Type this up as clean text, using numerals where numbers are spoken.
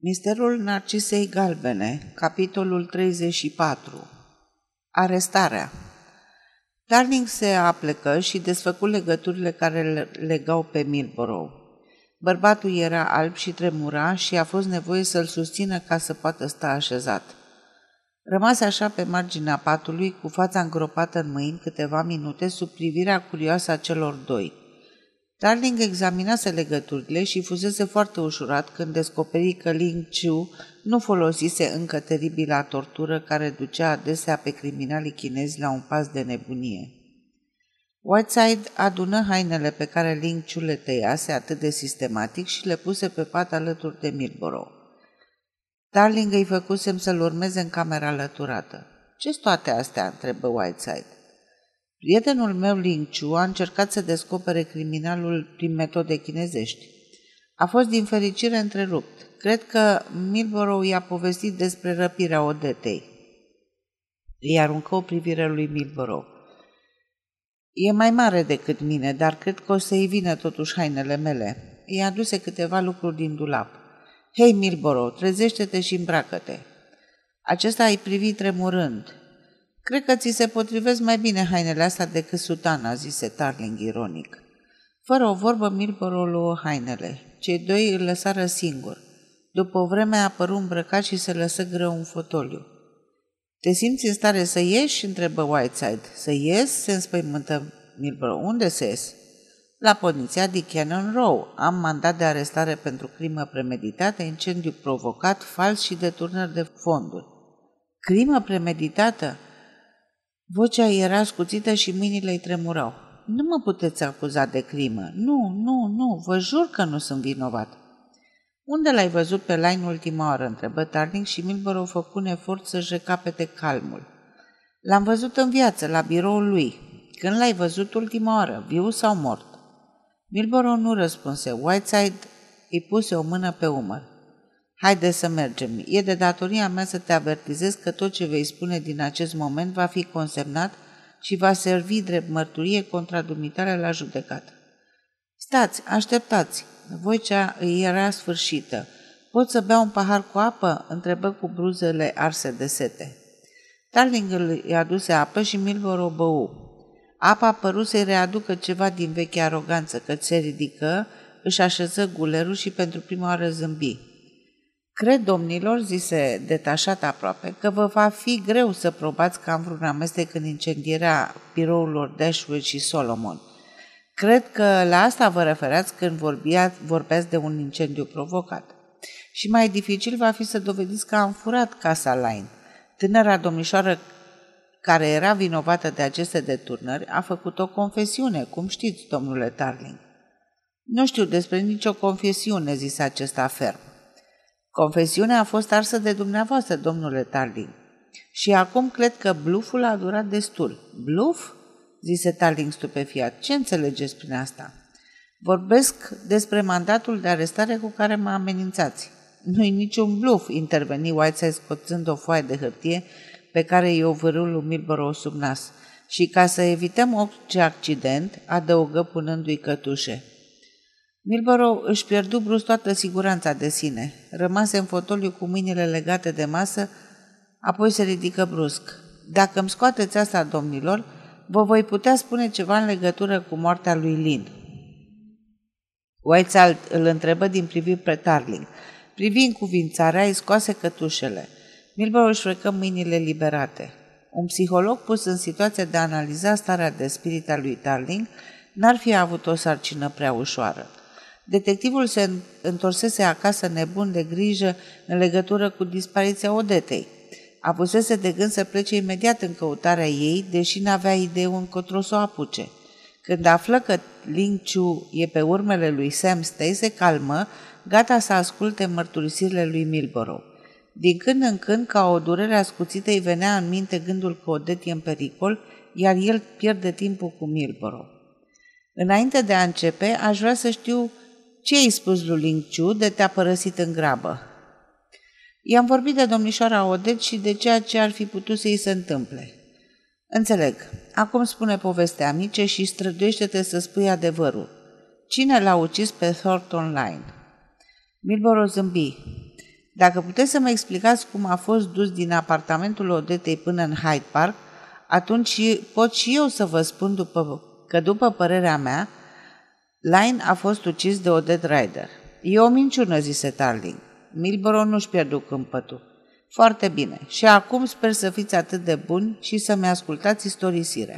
Misterul Narcisei Galbene, capitolul 34. Arestarea. Tarling se aplecă și desfăcu legăturile care le legau pe Milburgh. Bărbatul era alb și tremura și a fost nevoie să-l susțină ca să poată sta așezat. Rămase așa pe marginea patului, cu fața îngropată în mâini câteva minute, sub privirea curioasă a celor doi. Tarling examinase legăturile și fusese foarte ușurat când descoperi că Ling Chu nu folosise încă teribila tortură care ducea adesea pe criminalii chinezi la un pas de nebunie. Whiteside adună hainele pe care Ling Chu le tăiase atât de sistematic și le puse pe pat alături de Milburgh. Tarling îi făcu semn să-l urmeze în camera alăturată. "Ce-s toate astea?" întrebă Whiteside. "Prietenul meu, Ling Chu, a încercat să descopere criminalul prin metode chinezești. A fost din fericire întrerupt. Cred că Milburgh i-a povestit despre răpirea Odetei." Îi aruncă o privire lui Milburgh. "E mai mare decât mine, dar cred că o să-i vină totuși hainele mele." I-a aduse câteva lucruri din dulap. "Hei, Milburgh, trezește-te și îmbracă-te." Acesta îi privi tremurând. "Cred că ți se potrivesc mai bine hainele astea decât sutana," zise Tarling ironic. Fără o vorbă, Milburgh luă hainele. Cei doi îl lăsară singur. După o vreme apăru îmbrăcat și se lăsă greu în fotoliu. "Te simți în stare să ieși?" întrebă Whiteside. "Să ies?" se înspăimântă Milburgh. "Unde să ies?" "La poliția din Cannon Row. Am mandat de arestare pentru crimă premeditată, incendiu provocat, fals și deturnări de fonduri." "Crimă premeditată?" Vocea era scuțită și mâinile îi tremurau. "Nu mă puteți acuza de crimă. Nu, vă jur că nu sunt vinovat." "Unde l-ai văzut pe Laine ultima oară?" întrebă Tarling și Milburgh făcu un efort să-și recapete calmul. "L-am văzut în viață, la biroul lui." "Când l-ai văzut ultima oară, viu sau mort?" Milburgh nu răspunse. Whiteside îi puse o mână pe umăr. "Haide să mergem. E de datoria mea să te avertizez că tot ce vei spune din acest moment va fi consemnat și va servi drept mărturie contra dumitale la judecată." "Stați, așteptați." Vocea îi era sfârșită. "Pot să bea un pahar cu apă?" întrebă cu bruzele arse de sete. Tarling îi aduse apă și Milburgh o bău. Apa a părut să-i readucă ceva din vechea aroganță, că se ridică, își așeză gulerul și pentru prima oară zâmbi. "Cred, domnilor," zise detașat aproape, "că vă va fi greu să probați că am vreun amestec în incendierea birourilor Dashwood și Solomon. Cred că la asta vă referați când vorbeați de un incendiu provocat. Și mai dificil va fi să dovediți că am furat casa Laine. Tânăra domnișoară care era vinovată de aceste deturnări a făcut o confesiune, cum știți, domnule Tarling." "Nu știu despre nicio confesiune," zise acesta ferm. "Confesiunea a fost arsă de dumneavoastră, domnule Tarling. Și acum cred că bluful a durat destul." "Bluf?" zise Tarling stupefiat. "Ce înțelegeți prin asta?" "Vorbesc despre mandatul de arestare cu care mă amenințați." "Nu-i niciun bluf," interveni Whiteside scoțând o foaie de hârtie pe care i-o vârâ lui Milburgh sub nas. "Și ca să evităm orice accident," adăugă punându-i cătușe. Milburgh își pierdu brusc toată siguranța de sine. Rămase în fotoliu cu mâinile legate de masă, apoi se ridică brusc. "Dacă îmi scoateți asta, domnilor, vă voi putea spune ceva în legătură cu moartea lui Lin." Whiteside îl întrebă din priviri pe Tarling. Privind cuvințarea, îi scoase cătușele. Milburgh își frecă mâinile liberate. Un psiholog pus în situația de a analiza starea de spirit a lui Tarling n-ar fi avut o sarcină prea ușoară. Detectivul se întorsese acasă nebun de grijă în legătură cu dispariția Odetei. Avusese de gând să plece imediat în căutarea ei, deși n-avea idee încotro să o apuce. Când află că Ling Chu e pe urmele lui Sam Stey, se calmă, gata să asculte mărturisirile lui Milburgh. Din când în când, ca o durere ascuțită, îi venea în minte gândul că Odette e în pericol, iar el pierde timpul cu Milburgh. "Înainte de a începe, aș vrea să știu ce i-ai spus lui Ling Chu de te-a părăsit în grabă." "I-am vorbit de domnișoara Odette și de ceea ce ar fi putut să-i se întâmple." "Înțeleg. Acum spune povestea, amice, și străduiește-te să spui adevărul. Cine l-a ucis pe Thornton Lyne?" Milburgh zâmbi. Dacă puteți să mă explicați cum a fost dus din apartamentul Odetei până în Hyde Park, atunci pot și eu să vă spun că, după părerea mea, Laine a fost ucis de Odette Rider. E o minciună, zise Tarling. Milburgh nu-și pierdu câmpătul. Foarte bine. Și acum sper să fiți atât de buni și să-mi ascultați istorisirea.